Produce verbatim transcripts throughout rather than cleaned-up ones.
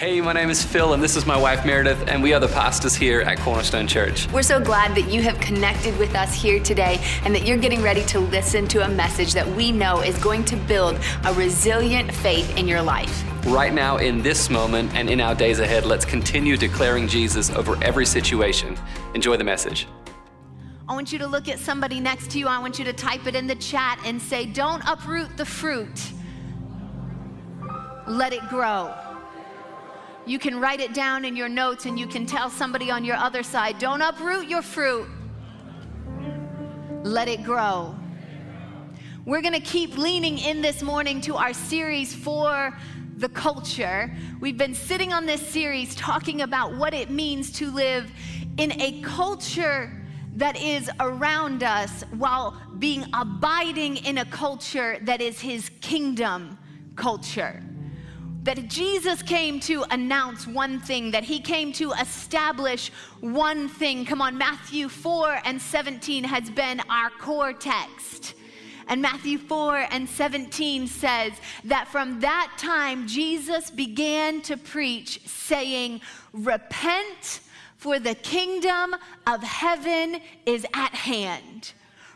Hey, my name is Phil, and this is my wife, Meredith, and we are the pastors here at Cornerstone Church. We're so glad that you have connected with us here today and that you're getting ready to listen to a message that we know is going to build a resilient faith in your life. Right now, in this moment, and in our days ahead, let's continue declaring Jesus over every situation. Enjoy the message. I want you to look at somebody next to you. I want you to type it in the chat and say, "Don't uproot the fruit. Let it grow." You can write it down in your notes and you can tell somebody on your other side, don't uproot your fruit, let it grow. We're gonna keep leaning in this morning to our series for the culture. We've been sitting on this series talking about what it means to live in a culture that is around us while being abiding in a culture that is his kingdom culture. That Jesus came to announce one thing, that he came to establish one thing. Come on, Matthew four and seventeen has been our core text. And Matthew four and seventeen says that from that time, Jesus began to preach saying, "Repent, for the kingdom of heaven is at hand."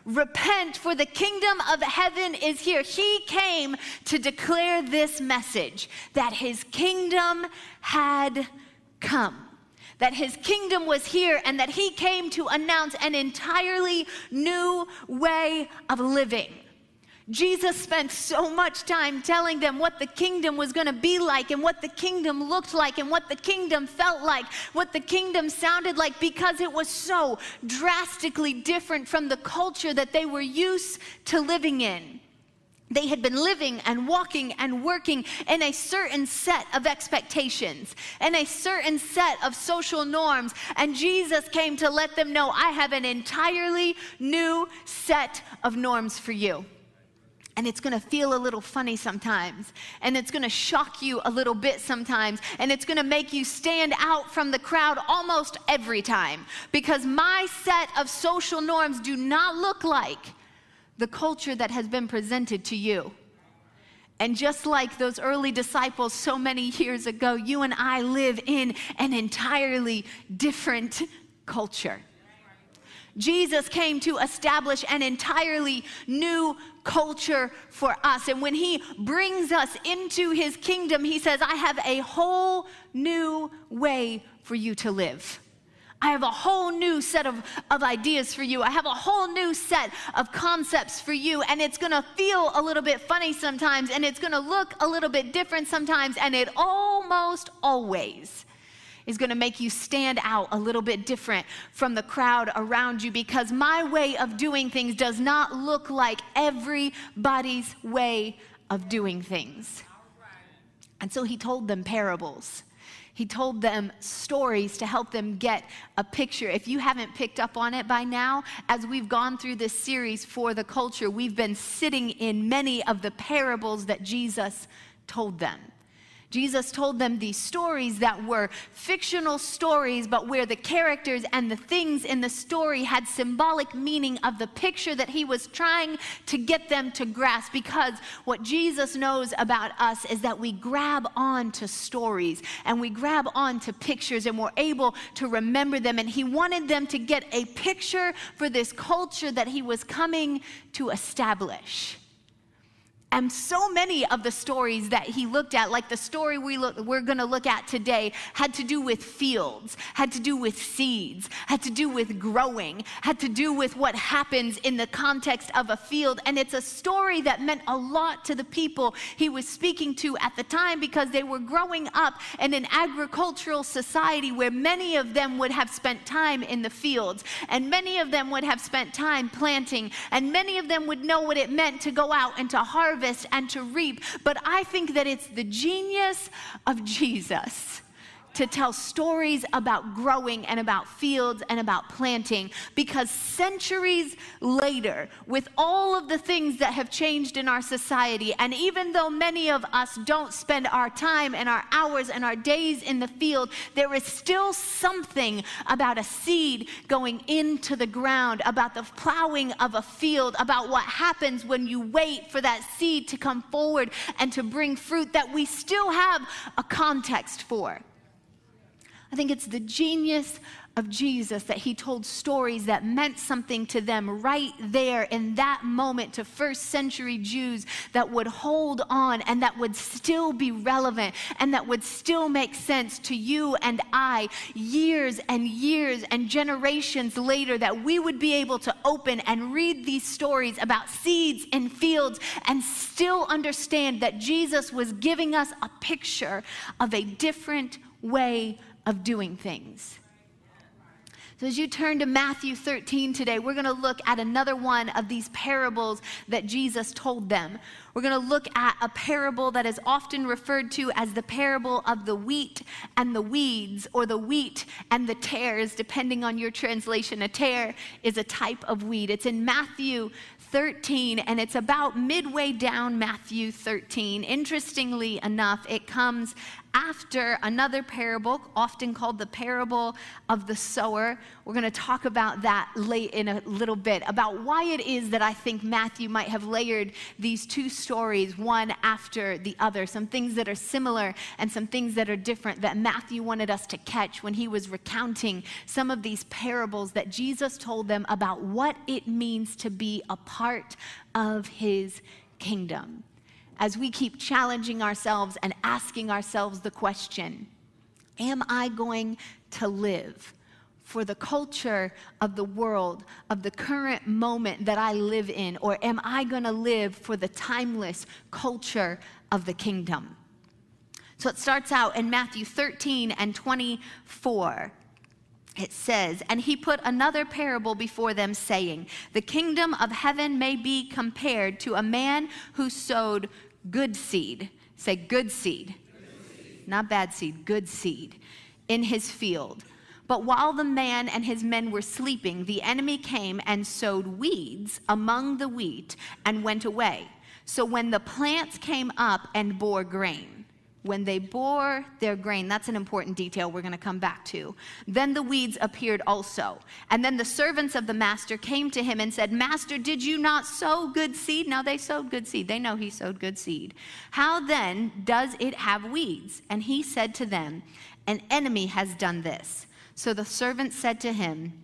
Repent, for the kingdom of heaven is here. He came to declare this message, that his kingdom had come, that his kingdom was here, and that he came to announce an entirely new way of living. Jesus spent so much time telling them what the kingdom was going to be like and what the kingdom looked like and what the kingdom felt like, what the kingdom sounded like, because it was so drastically different from the culture that they were used to living in. They had been living and walking and working in a certain set of expectations and a certain set of social norms. And Jesus came to let them know, I have an entirely new set of norms for you. And it's gonna feel a little funny sometimes. And it's gonna shock you a little bit sometimes. And it's gonna make you stand out from the crowd almost every time. Because my set of social norms do not look like the culture that has been presented to you. And just like those early disciples so many years ago, you and I live in an entirely different culture. Jesus came to establish an entirely new culture for us. And when he brings us into his kingdom, he says, I have a whole new way for you to live. I have a whole new set of, of ideas for you. I have a whole new set of concepts for you. And it's gonna feel a little bit funny sometimes, and it's gonna look a little bit different sometimes, and it almost always is gonna make you stand out a little bit different from the crowd around you, because my way of doing things does not look like everybody's way of doing things. And so he told them parables. He told them stories to help them get a picture. If you haven't picked up on it by now, as we've gone through this series for the culture, we've been sitting in many of the parables that Jesus told them. Jesus told them these stories that were fictional stories, but where the characters and the things in the story had symbolic meaning of the picture that he was trying to get them to grasp. Because what Jesus knows about us is that we grab on to stories and we grab on to pictures and we're able to remember them. And he wanted them to get a picture for this culture that he was coming to establish. And so many of the stories that he looked at, like the story we look, we're gonna look at today, had to do with fields, had to do with seeds, had to do with growing, had to do with what happens in the context of a field. And it's a story that meant a lot to the people he was speaking to at the time, because they were growing up in an agricultural society where many of them would have spent time in the fields, and many of them would have spent time planting, and many of them would know what it meant to go out and to harvest and to reap. But I think that it's the genius of Jesus to tell stories about growing and about fields and about planting, because centuries later, with all of the things that have changed in our society, and even though many of us don't spend our time and our hours and our days in the field, there is still something about a seed going into the ground, about the plowing of a field, about what happens when you wait for that seed to come forward and to bring fruit, that we still have a context for. I think it's the genius of Jesus that he told stories that meant something to them right there in that moment to first century Jews, that would hold on and that would still be relevant and that would still make sense to you and I years and years and generations later, that we would be able to open and read these stories about seeds in fields and still understand that Jesus was giving us a picture of a different way of doing things. So as you turn to Matthew thirteen today, we're going to look at another one of these parables that Jesus told them. We're going to look at a parable that is often referred to as the parable of the wheat and the weeds, or the wheat and the tares, depending on your translation. A tare is a type of weed. It's in Matthew thirteen, and it's about midway down Matthew thirteen. Interestingly enough, it comes after another parable, often called the parable of the sower. We're going to talk about that late in a little bit, about why it is that I think Matthew might have layered these two stories one after the other, some things that are similar and some things that are different that Matthew wanted us to catch when he was recounting some of these parables that Jesus told them about what it means to be a part Part of his kingdom. As we keep challenging ourselves and asking ourselves the question, am I going to live for the culture of the world, of the current moment that I live in, or am I going to live for the timeless culture of the kingdom? So it starts out in Matthew thirteen and twenty-four. It says, "And he put another parable before them, saying, the kingdom of heaven may be compared to a man who sowed good seed." Say, good seed. Good seed. Not bad seed, good seed. "In his field. But while the man and his men were sleeping, the enemy came and sowed weeds among the wheat and went away. So when the plants came up and bore grain, When they bore their grain," that's an important detail we're going to come back to, "then the weeds appeared also. And then the servants of the master came to him and said, 'Master, did you not sow good seed?'" Now they sowed good seed. They know he sowed good seed. "How then does it have weeds?' And he said to them, 'An enemy has done this.' So the servants said to him,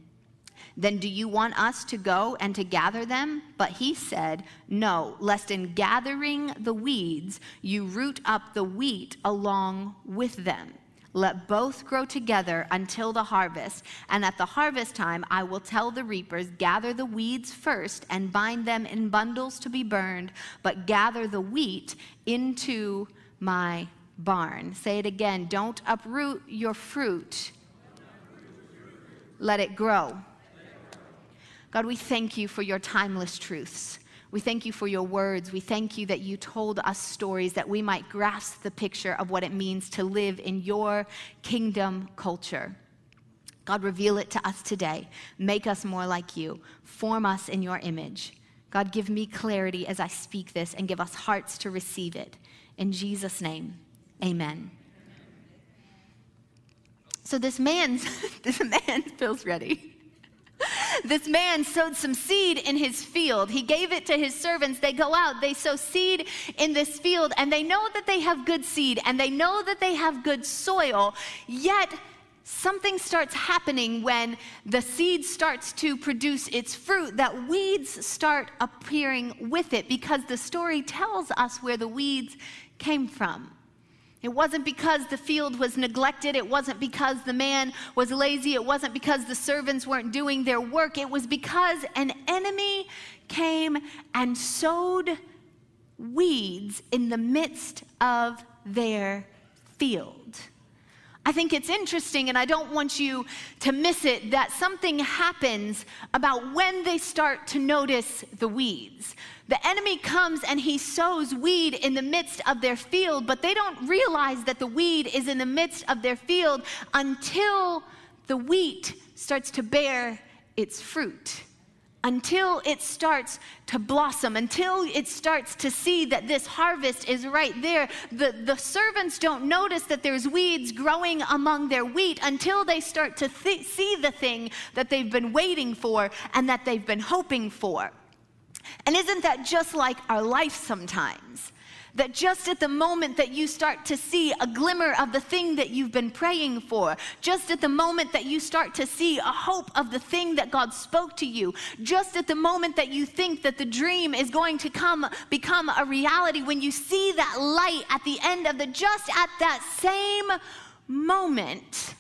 'Then do you want us to go and to gather them?' But he said, 'No, lest in gathering the weeds you root up the wheat along with them. Let both grow together until the harvest. And at the harvest time, I will tell the reapers, gather the weeds first and bind them in bundles to be burned, but gather the wheat into my barn.'" Say it again. "Don't uproot your fruit. Let it grow." God, we thank you for your timeless truths. We thank you for your words. We thank you that you told us stories that we might grasp the picture of what it means to live in your kingdom culture. God, reveal it to us today. Make us more like you. Form us in your image. God, give me clarity as I speak this, and give us hearts to receive it. In Jesus' name, amen. So this man's, this man feels ready. This man sowed some seed in his field. He gave it to his servants. They go out, they sow seed in this field, and they know that they have good seed, and they know that they have good soil, yet something starts happening when the seed starts to produce its fruit, that weeds start appearing with it, because the story tells us where the weeds came from. It wasn't because the field was neglected. It wasn't because the man was lazy. It wasn't because the servants weren't doing their work. It was because an enemy came and sowed weeds in the midst of their field. I I think it's interesting, and I don't want you to miss it, that something happens about when they start to notice the weeds. The enemy comes and he sows weed in the midst of their field, but they don't realize that the weed is in the midst of their field until the wheat starts to bear its fruit, until it starts to blossom, until it starts to see that this harvest is right there. The, the servants don't notice that there's weeds growing among their wheat until they start to th- see the thing that they've been waiting for and that they've been hoping for. And isn't that just like our life sometimes? That just at the moment that you start to see a glimmer of the thing that you've been praying for, just at the moment that you start to see a hope of the thing that God spoke to you, just at the moment that you think that the dream is going to come become a reality, when you see that light at the end of the, just at that same moment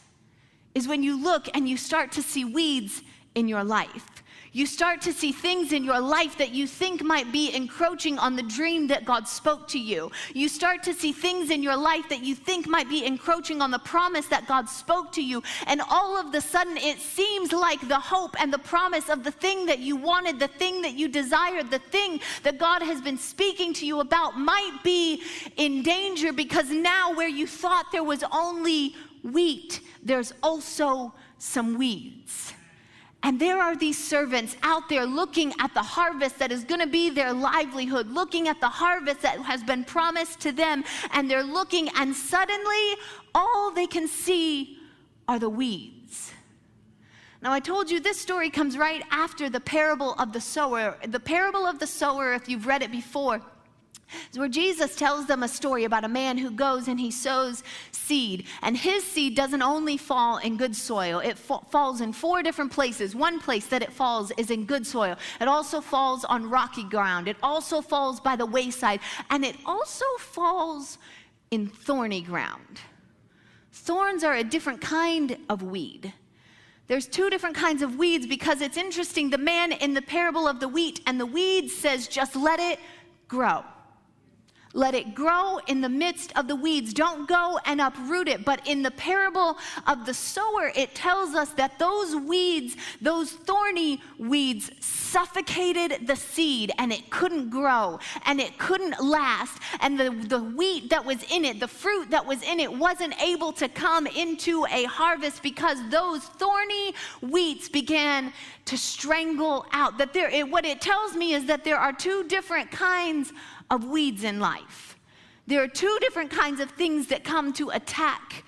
is when you look and you start to see weeds in your life. You start to see things in your life that you think might be encroaching on the dream that God spoke to you. You start to see things in your life that you think might be encroaching on the promise that God spoke to you. And all of the sudden, it seems like the hope and the promise of the thing that you wanted, the thing that you desired, the thing that God has been speaking to you about might be in danger, because now where you thought there was only wheat, there's also some weeds. And there are these servants out there looking at the harvest that is going to be their livelihood, looking at the harvest that has been promised to them, and they're looking, and suddenly all they can see are the weeds. Now, I told you this story comes right after the parable of the sower. The parable of the sower, if you've read it before, is where Jesus tells them a story about a man who goes and he sows seed. And his seed doesn't only fall in good soil. It fa- falls in four different places. One place that it falls is in good soil. It also falls on rocky ground. It also falls by the wayside. And it also falls in thorny ground. Thorns are a different kind of weed. There's two different kinds of weeds, because it's interesting. The man in the parable of the wheat and the weeds says, just let it grow. Let it grow in the midst of the weeds. Don't go and uproot it. But in the parable of the sower, it tells us that those weeds, those thorny weeds, suffocated the seed, and it couldn't grow, and it couldn't last, and the, the wheat that was in it, the fruit that was in it, wasn't able to come into a harvest, because those thorny weeds began to strangle out. That there, it, what it tells me is that there are two different kinds of weeds in life. There are two different kinds of things that come to attack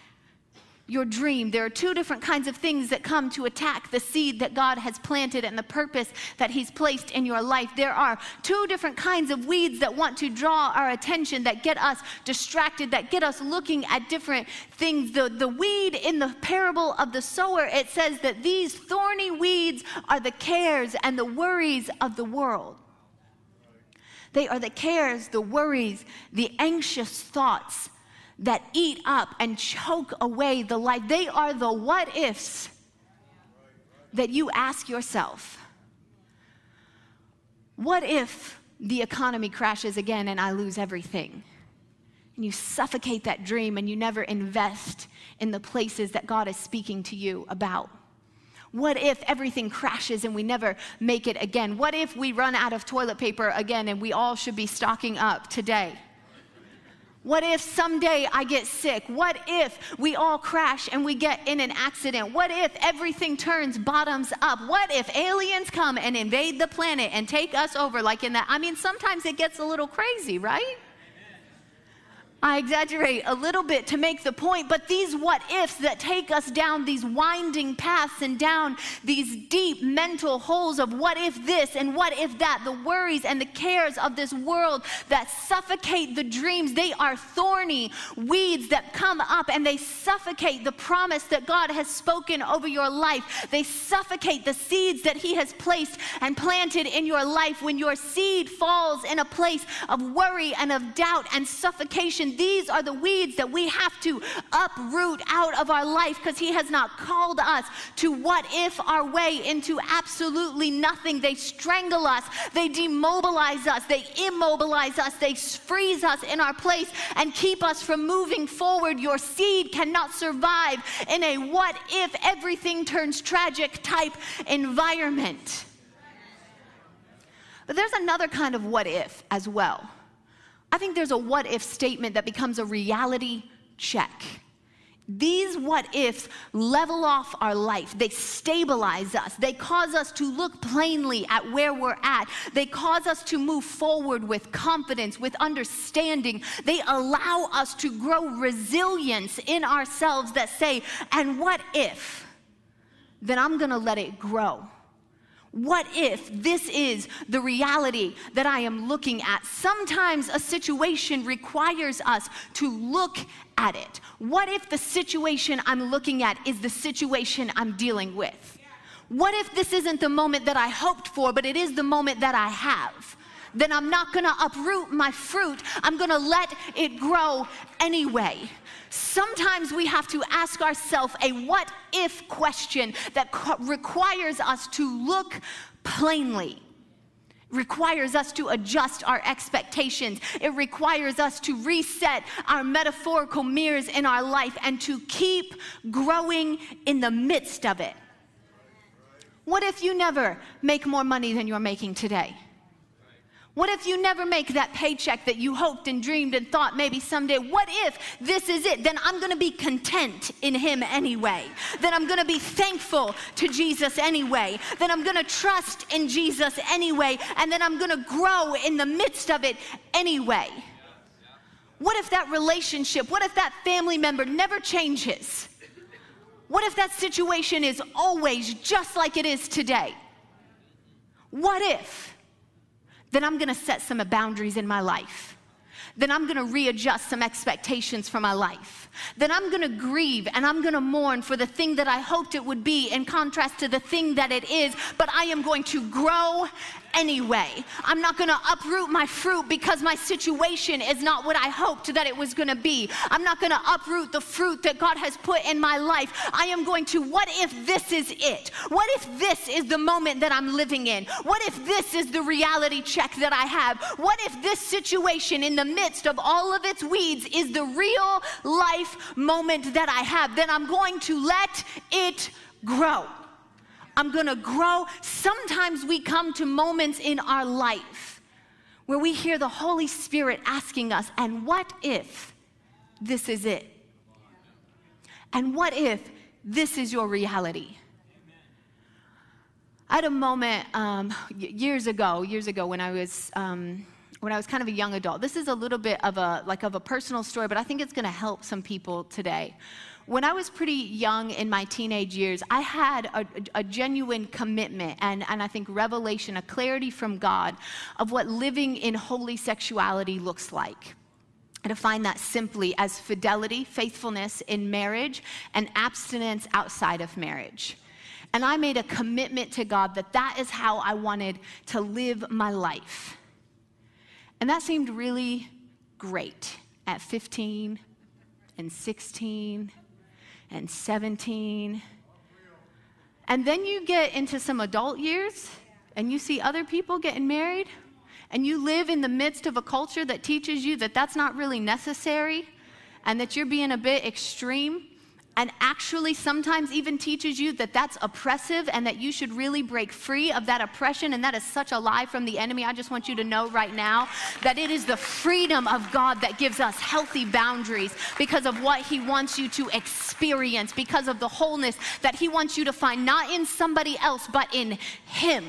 your dream. There are two different kinds of things that come to attack the seed that God has planted and the purpose that he's placed in your life. There are two different kinds of weeds that want to draw our attention, that get us distracted, that get us looking at different things. The, the weed in the parable of the sower, it says that these thorny weeds are the cares and the worries of the world. They are the cares, the worries, the anxious thoughts that eat up and choke away the life. They are the what ifs that you ask yourself. What if the economy crashes again and I lose everything? And you suffocate that dream and you never invest in the places that God is speaking to you about. What if everything crashes and we never make it again? What if we run out of toilet paper again and we all should be stocking up today? What if someday I get sick? What if we all crash and we get in an accident? What if everything turns bottoms up? What if aliens come and invade the planet and take us over like in that? I mean, sometimes it gets a little crazy, right? I exaggerate a little bit to make the point, but these what-ifs that take us down these winding paths and down these deep mental holes of what if this and what if that, the worries and the cares of this world that suffocate the dreams, they are thorny weeds that come up and they suffocate the promise that God has spoken over your life. They suffocate the seeds that he has placed and planted in your life. When your seed falls in a place of worry and of doubt and suffocation, And these are the weeds that we have to uproot out of our life, because he has not called us to what if our way into absolutely nothing. They strangle us, they demobilize us, they immobilize us, they freeze us in our place and keep us from moving forward. Your seed cannot survive in a what if everything turns tragic type environment. But there's another kind of what if as well. I think there's a what if statement that becomes a reality check. These what ifs level off our life. They stabilize us. They cause us to look plainly at where we're at. They cause us to move forward with confidence, with understanding. They allow us to grow resilience in ourselves that say, and what if? Then I'm going to let it grow. What if this is the reality that I am looking at? Sometimes a situation requires us to look at it. What if the situation I'm looking at is the situation I'm dealing with? What if this isn't the moment that I hoped for, but it is the moment that I have? Then I'm not going to uproot my fruit. I'm going to let it grow anyway. Sometimes we have to ask ourselves a what if question that co- requires us to look plainly, requires us to adjust our expectations. It requires us to reset our metaphorical mirrors in our life and to keep growing in the midst of it. What if you never make more money than you're making today? What if you never make that paycheck that you hoped and dreamed and thought maybe someday? What if this is it? Then I'm going to be content in him anyway. Then I'm going to be thankful to Jesus anyway. Then I'm going to trust in Jesus anyway. And then I'm going to grow in the midst of it anyway. What if that relationship, what if that family member never changes? What if that situation is always just like it is today? What if? Then I'm going to set some boundaries in my life. Then I'm going to readjust some expectations for my life. Then I'm going to grieve and I'm going to mourn for the thing that I hoped it would be in contrast to the thing that it is, but I am going to grow anyway. I'm not going to uproot my fruit because my situation is not what I hoped that it was going to be. I'm not going to uproot the fruit that God has put in my life. I am going to, what if this is it? What if this is the moment that I'm living in? What if this is the reality check that I have? What if this situation in the midst of all of its weeds is the real life moment that I have? Then I'm going to let it grow. I'm going to grow. Sometimes we come to moments in our life where we hear the Holy Spirit asking us, and what if this is it? And what if this is your reality? I had a moment um, years ago, years ago when I was, um, when I was kind of a young adult. This is a little bit of a, like of a personal story, but I think it's going to help some people today. When I was pretty young in my teenage years, I had a, a genuine commitment and, and I think revelation, a clarity from God of what living in holy sexuality looks like. I define that simply as fidelity, faithfulness in marriage, and abstinence outside of marriage. And I made a commitment to God that that is how I wanted to live my life. And that seemed really great at fifteen and sixteen and seventeen. And then you get into some adult years and you see other people getting married and you live in the midst of a culture that teaches you that that's not really necessary and that you're being a bit extreme, and actually sometimes even teaches you that that's oppressive and that you should really break free of that oppression. And that is such a lie from the enemy. I just want you to know right now that it is the freedom of God that gives us healthy boundaries because of what he wants you to experience, because of the wholeness that he wants you to find, not in somebody else, but in him.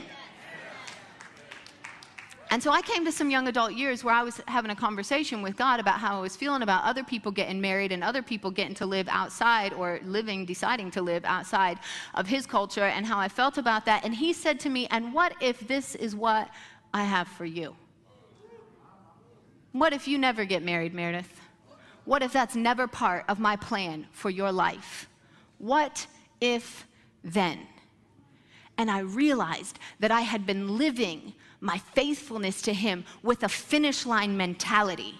And so I came to some young adult years where I was having a conversation with God about how I was feeling about other people getting married and other people getting to live outside or living, deciding to live outside of his culture and how I felt about that. And he said to me, and what if this is what I have for you? What if you never get married, Meredith? What if that's never part of my plan for your life? What if then? And I realized that I had been living my faithfulness to him with a finish line mentality.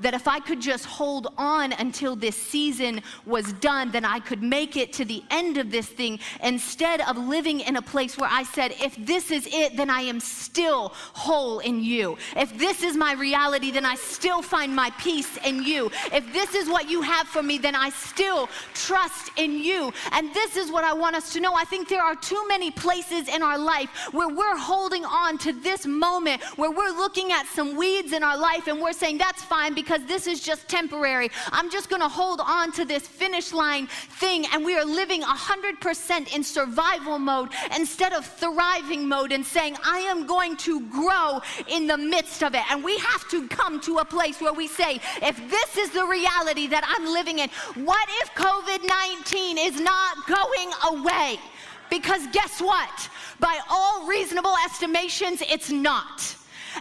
that if I could just hold on until this season was done, then I could make it to the end of this thing, instead of living in a place where I said, if this is it, then I am still whole in you. If this is my reality, then I still find my peace in you. If this is what you have for me, then I still trust in you. And this is what I want us to know. I think there are too many places in our life where we're holding on to this moment, where we're looking at some weeds in our life and we're saying, that's fine because this is just temporary. I'm just gonna hold on to this finish line thing, and we are living one hundred percent in survival mode instead of thriving mode and saying, I am going to grow in the midst of it. And we have to come to a place where we say, if this is the reality that I'm living in, what if COVID nineteen is not going away? Because guess what? By all reasonable estimations, it's not.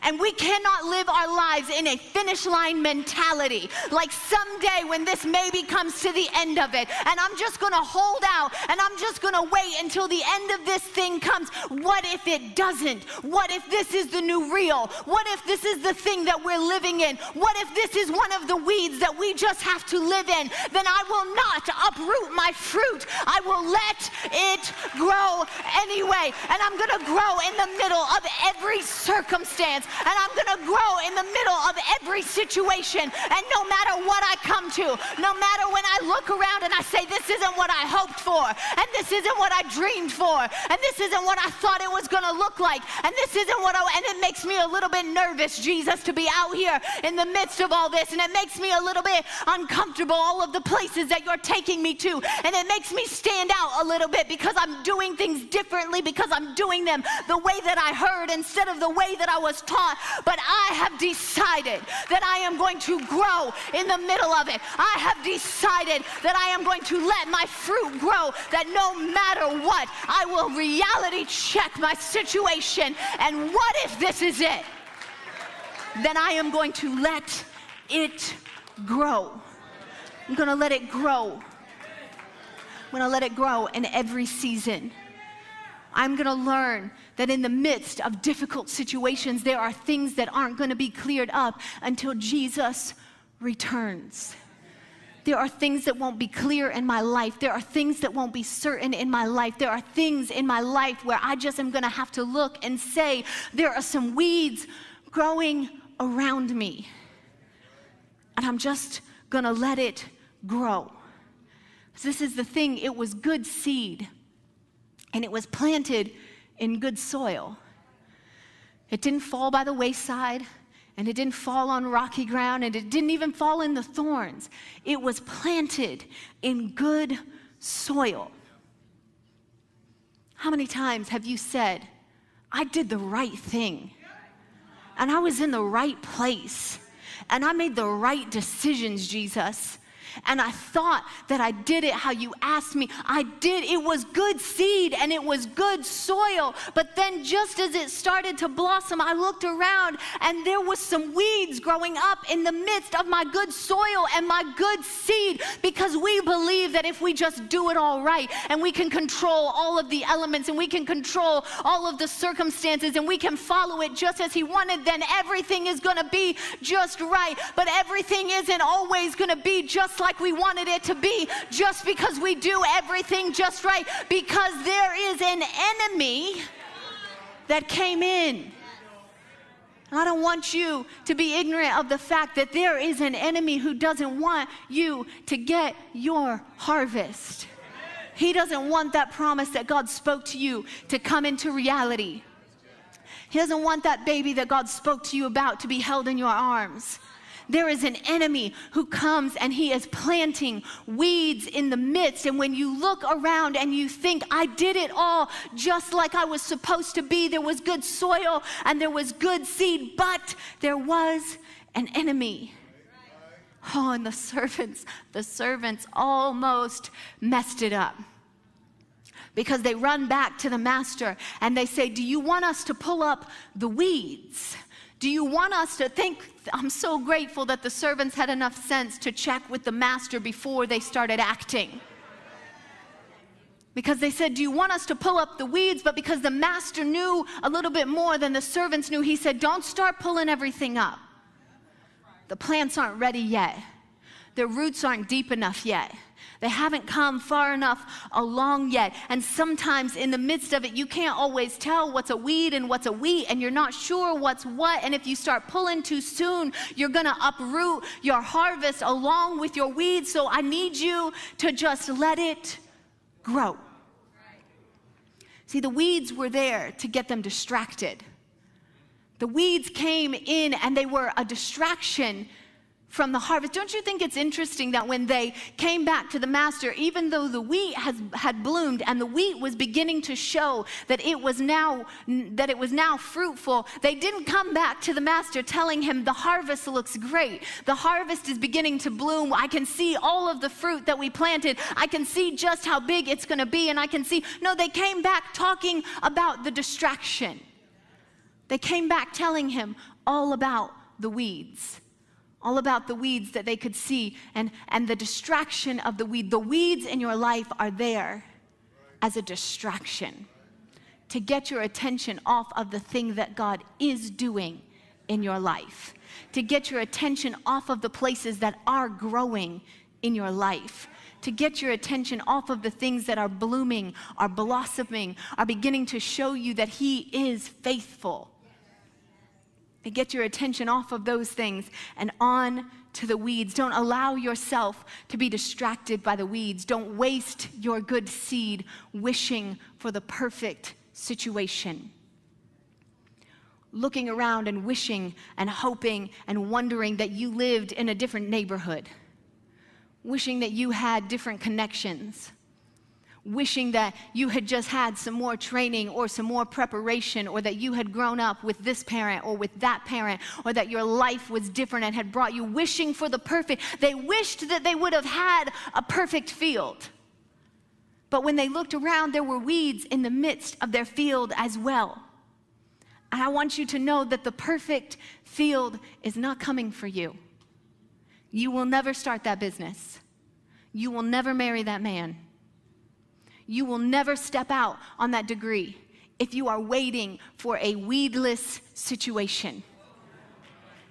And we cannot live our lives in a finish line mentality, like someday when this maybe comes to the end of it, and I'm just gonna hold out, and I'm just gonna wait until the end of this thing comes. What if it doesn't? What if this is the new real? What if this is the thing that we're living in? What if this is one of the weeds that we just have to live in? Then I will not uproot my fruit. I will let it grow anyway, and I'm gonna grow in the middle of every circumstance. And I'm gonna grow in the middle of every situation. And no matter what I come to, no matter when I look around and I say, this isn't what I hoped for, and this isn't what I dreamed for, and this isn't what I thought it was gonna look like, and this isn't what I, and it makes me a little bit nervous, Jesus, to be out here in the midst of all this, and it makes me a little bit uncomfortable, all of the places that you're taking me to, and it makes me stand out a little bit because I'm doing things differently, because I'm doing them the way that I heard instead of the way that I was taught, but I have decided that I am going to grow in the middle of it. I have decided that I am going to let my fruit grow, that no matter what, I will reality check my situation, and what if this is it? Then I am going to let it grow. I'm gonna let it grow. I'm gonna let it grow in every season. I'm gonna learn that in the midst of difficult situations, there are things that aren't gonna be cleared up until Jesus returns. There are things that won't be clear in my life. There are things that won't be certain in my life. There are things in my life where I just am gonna have to look and say, there are some weeds growing around me. And I'm just gonna let it grow. This is the thing, it was good seed. And it was planted in good soil. It didn't fall by the wayside, and it didn't fall on rocky ground, and it didn't even fall in the thorns. It was planted in good soil. How many times have you said, I did the right thing, and I was in the right place, and I made the right decisions, Jesus? And I thought that I did it how you asked me. I did. It was good seed and it was good soil. But then just as it started to blossom, I looked around and there was some weeds growing up in the midst of my good soil and my good seed, because we believe that if we just do it all right and we can control all of the elements and we can control all of the circumstances and we can follow it just as he wanted, then everything is going to be just right. But everything isn't always going to be just like like we wanted it to be, just because we do everything just right, because there is an enemy that came in. And I don't want you to be ignorant of the fact that there is an enemy who doesn't want you to get your harvest. He doesn't want that promise that God spoke to you to come into reality. He doesn't want that baby that God spoke to you about to be held in your arms. There is an enemy who comes and he is planting weeds in the midst. And when you look around and you think, I did it all just like I was supposed to be, there was good soil and there was good seed, but there was an enemy. Oh, and the servants, the servants almost messed it up. Because they run back to the master and they say, do you want us to pull up the weeds? Do you want us to think? I'm so grateful that the servants had enough sense to check with the master before they started acting. Because they said, do you want us to pull up the weeds? But because the master knew a little bit more than the servants knew, he said, don't start pulling everything up. The plants aren't ready yet. Their roots aren't deep enough yet. They haven't come far enough along yet. And sometimes in the midst of it, you can't always tell what's a weed and what's a wheat, and you're not sure what's what. And if you start pulling too soon, you're going to uproot your harvest along with your weeds. So I need you to just let it grow. Right. See, the weeds were there to get them distracted. The weeds came in and they were a distraction from the harvest. Don't you think it's interesting that when they came back to the master, even though the wheat has, had bloomed and the wheat was beginning to show that it was now that it was now fruitful, they didn't come back to the master telling him the harvest looks great. The harvest is beginning to bloom. I can see all of the fruit that we planted. I can see just how big it's going to be, and I can see. No, they came back talking about the distraction. They came back telling him all about the weeds. All about the weeds that they could see and, and the distraction of the weed. The weeds in your life are there as a distraction to get your attention off of the thing that God is doing in your life, to get your attention off of the places that are growing in your life, to get your attention off of the things that are blooming, are blossoming, are beginning to show you that He is faithful. To get your attention off of those things and on to the weeds. Don't allow yourself to be distracted by the weeds. Don't waste your good seed wishing for the perfect situation. Looking around and wishing and hoping and wondering that you lived in a different neighborhood. Wishing that you had different connections. Wishing that you had just had some more training or some more preparation, or that you had grown up with this parent or with that parent, or that your life was different and had brought you, wishing for the perfect. They wished that they would have had a perfect field. But when they looked around, there were weeds in the midst of their field as well. And I want you to know that the perfect field is not coming for you. You will never start that business. You will never marry that man. You will never step out on that degree if you are waiting for a weedless situation.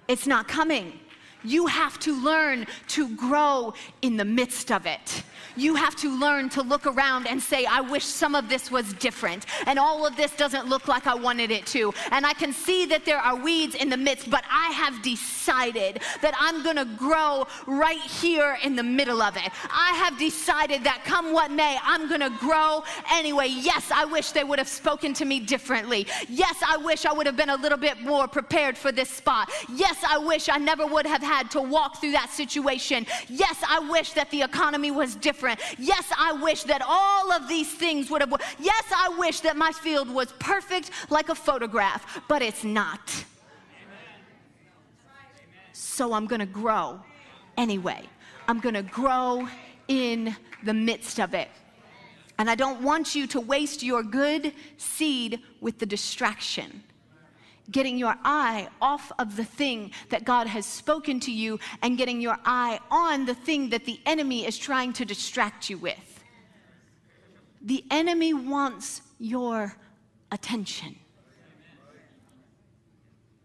It's not coming. You have to learn to grow in the midst of it. You have to learn to look around and say, I wish some of this was different, and all of this doesn't look like I wanted it to, and I can see that there are weeds in the midst, but I have decided that I'm gonna grow right here in the middle of it. I have decided that come what may, I'm gonna grow anyway. Yes, I wish they would have spoken to me differently. Yes, I wish I would have been a little bit more prepared for this spot. Yes, I wish I never would have had to walk through that situation. Yes, I wish that the economy was different. Yes, I wish that all of these things would have worked. Yes, I wish that my field was perfect like a photograph, but it's not. Amen. So I'm going to grow anyway. I'm going to grow in the midst of it. And I don't want you to waste your good seed with the distraction. Getting your eye off of the thing that God has spoken to you and getting your eye on the thing that the enemy is trying to distract you with. The enemy wants your attention.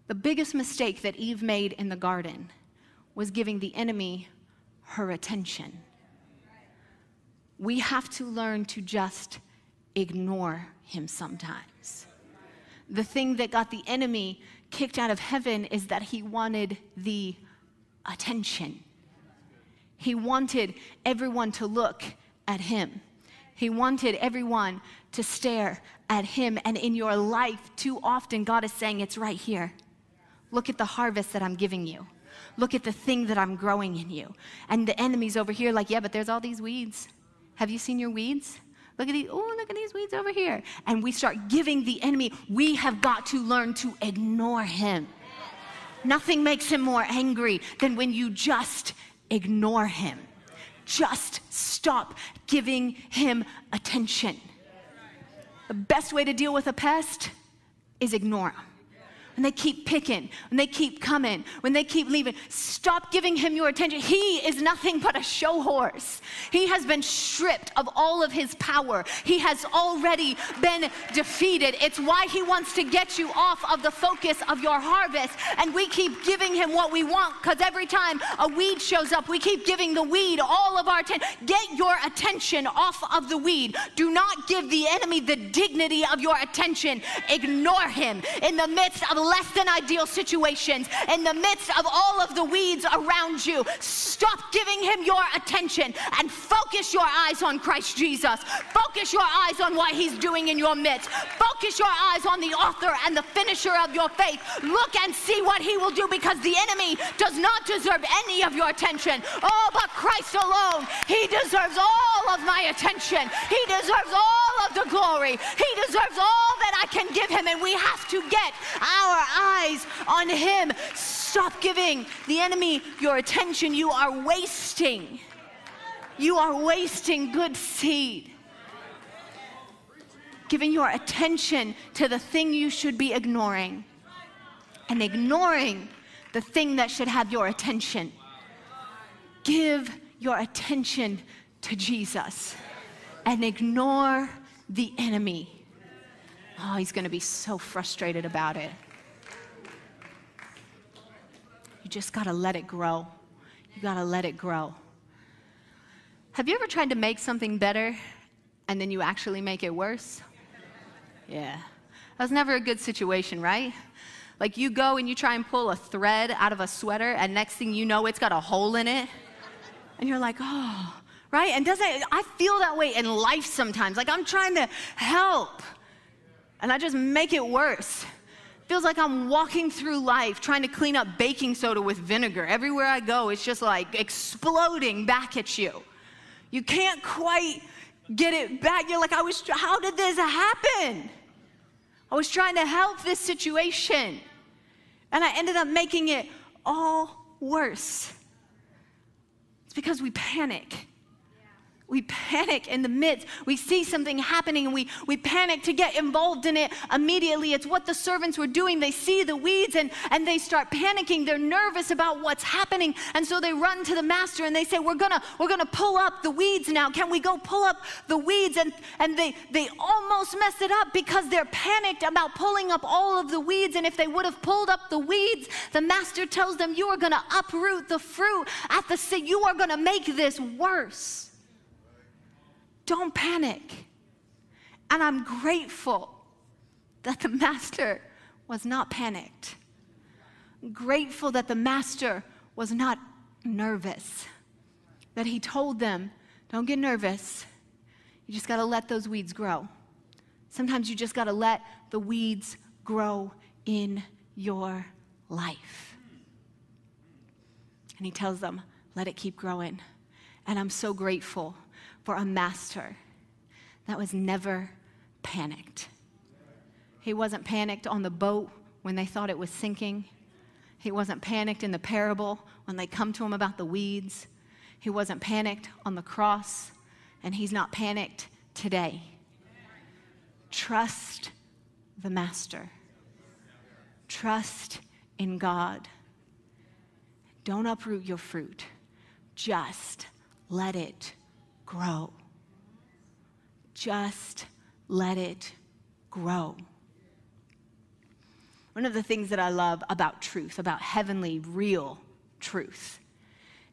The biggest mistake that Eve made in the garden was giving the enemy her attention. We have to learn to just ignore him sometimes. The thing that got the enemy kicked out of heaven is that he wanted the attention. He wanted everyone to look at him. He wanted everyone to stare at him. And in your life, too often, God is saying, it's right here. Look at the harvest that I'm giving you. Look at the thing that I'm growing in you. And the enemy's over here like, yeah, but there's all these weeds. Have you seen your weeds? Look at these, oh, look at these weeds over here. And we start giving the enemy, we have got to learn to ignore him. Nothing makes him more angry than when you just ignore him. Just stop giving him attention. The best way to deal with a pest is ignore him. and they keep picking, and they keep coming, when they keep leaving, stop giving him your attention. He is nothing but a show horse. He has been stripped of all of his power. He has already been defeated. It's why he wants to get you off of the focus of your harvest, and we keep giving him what we want, because every time a weed shows up, we keep giving the weed all of our attention. Get your attention off of the weed. Do not give the enemy the dignity of your attention. Ignore him in the midst of less than ideal situations, in the midst of all of the weeds around you. Stop giving him your attention and focus your eyes on Christ Jesus. Focus your eyes on what he's doing in your midst. Focus your eyes on the author and the finisher of your faith. Look and see what he will do, because the enemy does not deserve any of your attention. Oh, but Christ alone, he deserves all of my attention. He deserves all of the glory. He deserves all that I can give him, and we have to get our eyes on him. Stop giving the enemy your attention. You are wasting. You are wasting good seed. Giving your attention to the thing you should be ignoring, and ignoring the thing that should have your attention. Give your attention to Jesus and ignore the enemy. Oh, he's going to be so frustrated about it. You just got to let it grow. You got to let it grow. Have you ever tried to make something better and then you actually make it worse? Yeah. That was never a good situation, right? Like you go and you try and pull a thread out of a sweater, and next thing you know, it's got a hole in it. And you're like, oh, right? And doesn't it, I feel that way in life sometimes. Like I'm trying to help, and I just make it worse. Feels like I'm walking through life trying to clean up baking soda with vinegar. Everywhere I go, it's just like exploding back at you. You can't quite get it back. You're like, I was, how did this happen? I was trying to help this situation, and I ended up making it all worse. It's because we panic. We panic in the midst. We see something happening, and we, we panic to get involved in it immediately. It's what the servants were doing. They see the weeds, and, and they start panicking. They're nervous about what's happening, and so they run to the master, and they say, we're gonna, we're gonna pull up the weeds now. Can we go pull up the weeds? And, and they, they almost messed it up because they're panicked about pulling up all of the weeds, and if they would have pulled up the weeds, the master tells them, you are gonna uproot the fruit at the seed. You are gonna make this worse. Don't panic. And I'm grateful that the master was not panicked. I'm grateful that the master was not nervous. That he told them, don't get nervous. You just got to let those weeds grow. Sometimes you just got to let the weeds grow in your life. And he tells them, let it keep growing. And I'm so grateful for a master that was never panicked. He wasn't panicked on the boat when they thought it was sinking. He wasn't panicked in the parable when they come to him about the weeds. He wasn't panicked on the cross, and he's not panicked today. Trust the master. Trust in God. Don't uproot your fruit. Just let it grow. Just let it grow. One of the things that I love about truth, about heavenly, real truth,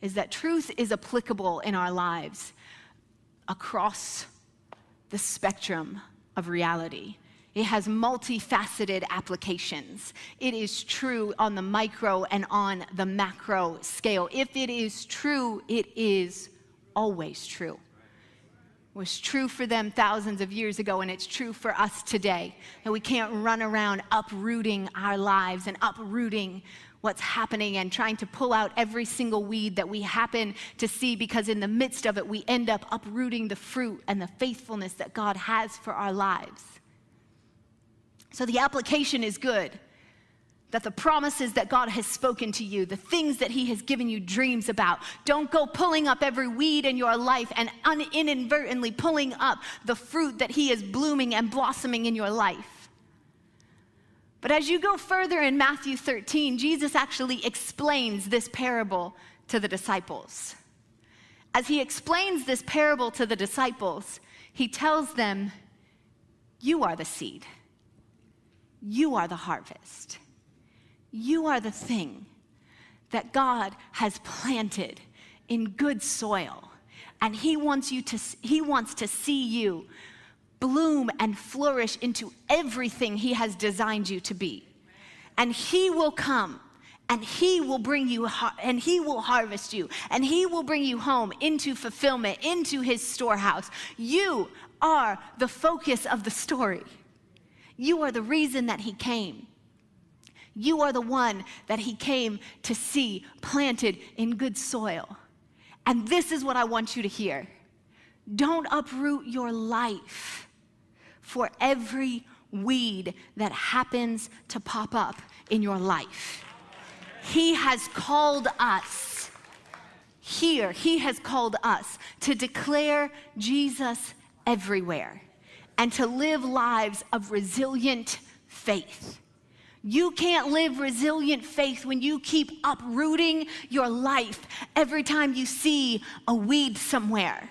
is that truth is applicable in our lives across the spectrum of reality. It has multifaceted applications. It is true on the micro and on the macro scale. If it is true, it is always true. Was true for them thousands of years ago, and it's true for us today. And we can't run around uprooting our lives and uprooting what's happening and trying to pull out every single weed that we happen to see, because in the midst of it, we end up uprooting the fruit and the faithfulness that God has for our lives. So the application is good, that the promises that God has spoken to you, the things that he has given you dreams about, don't go pulling up every weed in your life and un- inadvertently pulling up the fruit that he is blooming and blossoming in your life. But as you go further in Matthew thirteen, Jesus actually explains this parable to the disciples. As he explains this parable to the disciples, he tells them, you are the seed. You are the harvest. You are the thing that God has planted in good soil. And he wants you to, he wants to see you bloom and flourish into everything he has designed you to be. And he will come, and he will bring you, and he will harvest you, and he will bring you home into fulfillment, into his storehouse. You are the focus of the story. You are the reason that he came. You are the one that he came to see planted in good soil. And this is what I want you to hear. Don't uproot your life for every weed that happens to pop up in your life. He has called us here. He has called us to declare Jesus everywhere and to live lives of resilient faith. You can't live resilient faith when you keep uprooting your life every time you see a weed somewhere.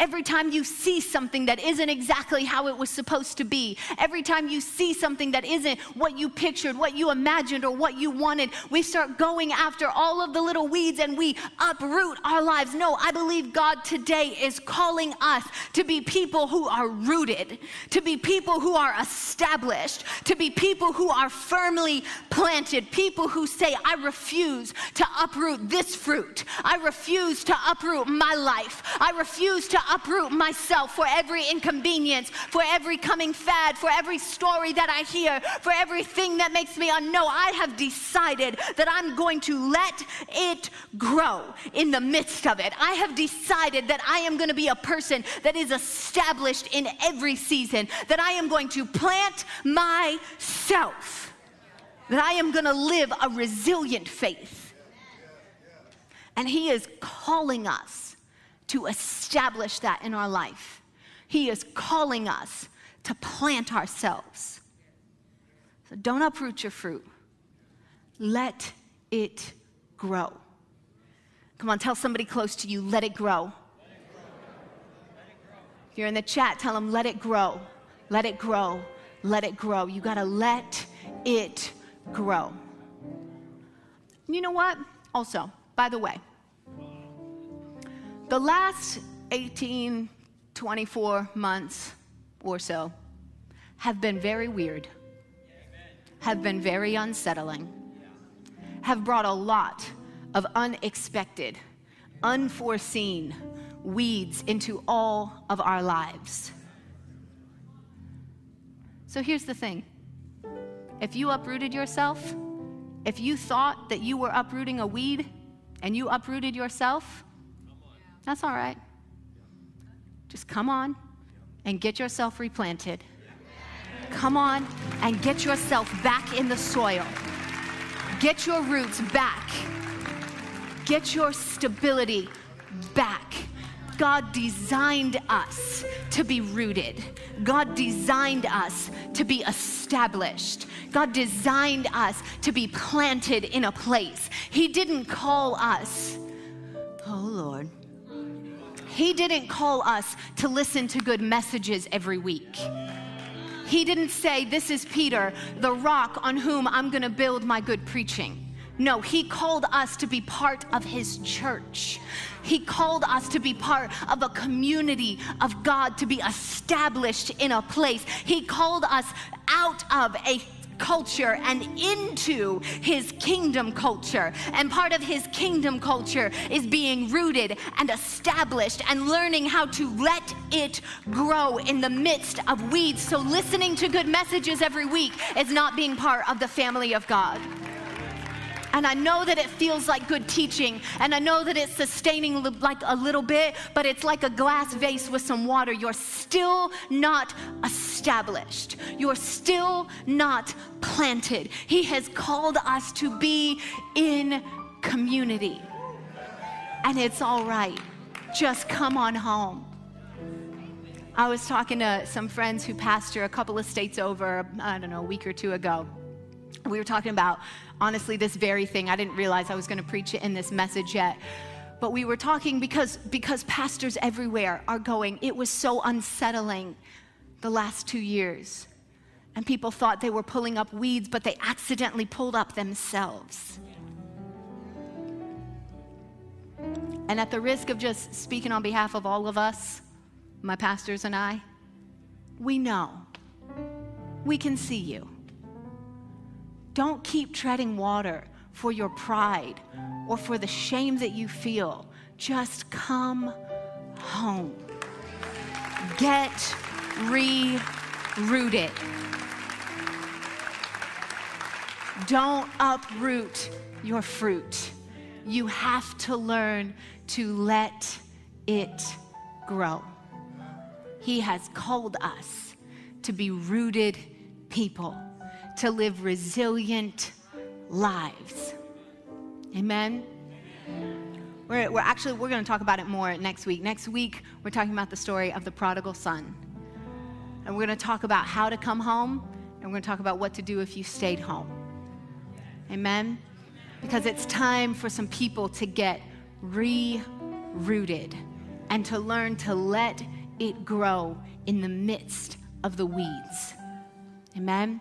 Every time you see something that isn't exactly how it was supposed to be, every time you see something that isn't what you pictured, what you imagined, or what you wanted, we start going after all of the little weeds and we uproot our lives. No, I believe God today is calling us to be people who are rooted, to be people who are established, to be people who are firmly planted, people who say, I refuse to uproot this fruit. I refuse to uproot my life. I refuse to uproot myself for every inconvenience, for every coming fad, for every story that I hear, for everything that makes me unknown. I have decided that I'm going to let it grow in the midst of it. I have decided that I am going to be a person that is established in every season, that I am going to plant myself, that I am going to live a resilient faith. And he is calling us to establish that in our life. He is calling us to plant ourselves. So don't uproot your fruit. Let it grow. Come on, tell somebody close to you, let it grow. Let it grow. Let it grow. If you're in the chat, tell them, let it grow. Let it grow. Let it grow. You gotta let it grow. You know what? Also, by the way, the last eighteen, twenty-four months or so have been very weird, have been very unsettling, have brought a lot of unexpected, unforeseen weeds into all of our lives. So here's the thing. If you uprooted yourself, if you thought that you were uprooting a weed and you uprooted yourself, that's all right. Just come on and get yourself replanted. Come on and get yourself back in the soil. Get your roots back. Get your stability back. God designed us to be rooted. God designed us to be established. God designed us to be planted in a place. He didn't call us, oh Lord, He didn't call us to listen to good messages every week. He didn't say, this is Peter, the rock on whom I'm going to build my good preaching. No, he called us to be part of his church. He called us to be part of a community of God, to be established in a place. He called us out of a culture and into his kingdom culture. And part of his kingdom culture is being rooted and established and learning how to let it grow in the midst of weeds. So listening to good messages every week is not being part of the family of God. And I know that it feels like good teaching, and I know that it's sustaining like a little bit, but it's like a glass vase with some water. You're still not established. You're still not planted. He has called us to be in community. And it's all right. Just come on home. I was talking to some friends who pastor a couple of states over, I don't know, a week or two ago. We were talking about, honestly, this very thing. I didn't realize I was going to preach it in this message yet. But we were talking because, because pastors everywhere are going, it was so unsettling the last two years. And people thought they were pulling up weeds, but they accidentally pulled up themselves. And at the risk of just speaking on behalf of all of us, my pastors and I, we know. We can see you. Don't keep treading water for your pride or for the shame that you feel. Just come home. Get re-rooted. Don't uproot your fruit. You have to learn to let it grow. He has called us to be rooted people, to live resilient lives. Amen? We're, we're actually, we're going to talk about it more next week. Next week, we're talking about the story of the prodigal son. And we're going to talk about how to come home, and we're going to talk about what to do if you stayed home. Amen? Because it's time for some people to get re-rooted and to learn to let it grow in the midst of the weeds. Amen?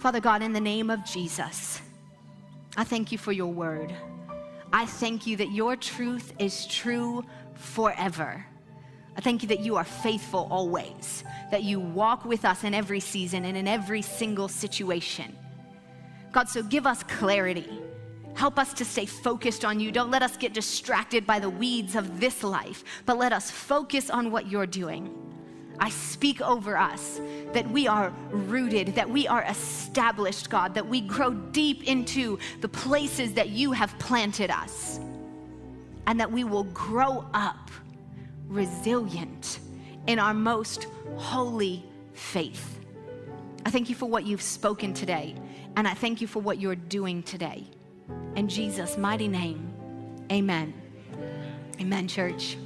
Father God, in the name of Jesus, I thank you for your word. I thank you that your truth is true forever. I thank you that you are faithful always, that you walk with us in every season and in every single situation. God, so give us clarity. Help us to stay focused on you. Don't let us get distracted by the weeds of this life, but let us focus on what you're doing. I speak over us that we are rooted, that we are established, God, that we grow deep into the places that you have planted us, and that we will grow up resilient in our most holy faith. I thank you for what you've spoken today, and I thank you for what you're doing today. In Jesus' mighty name, amen. Amen, church.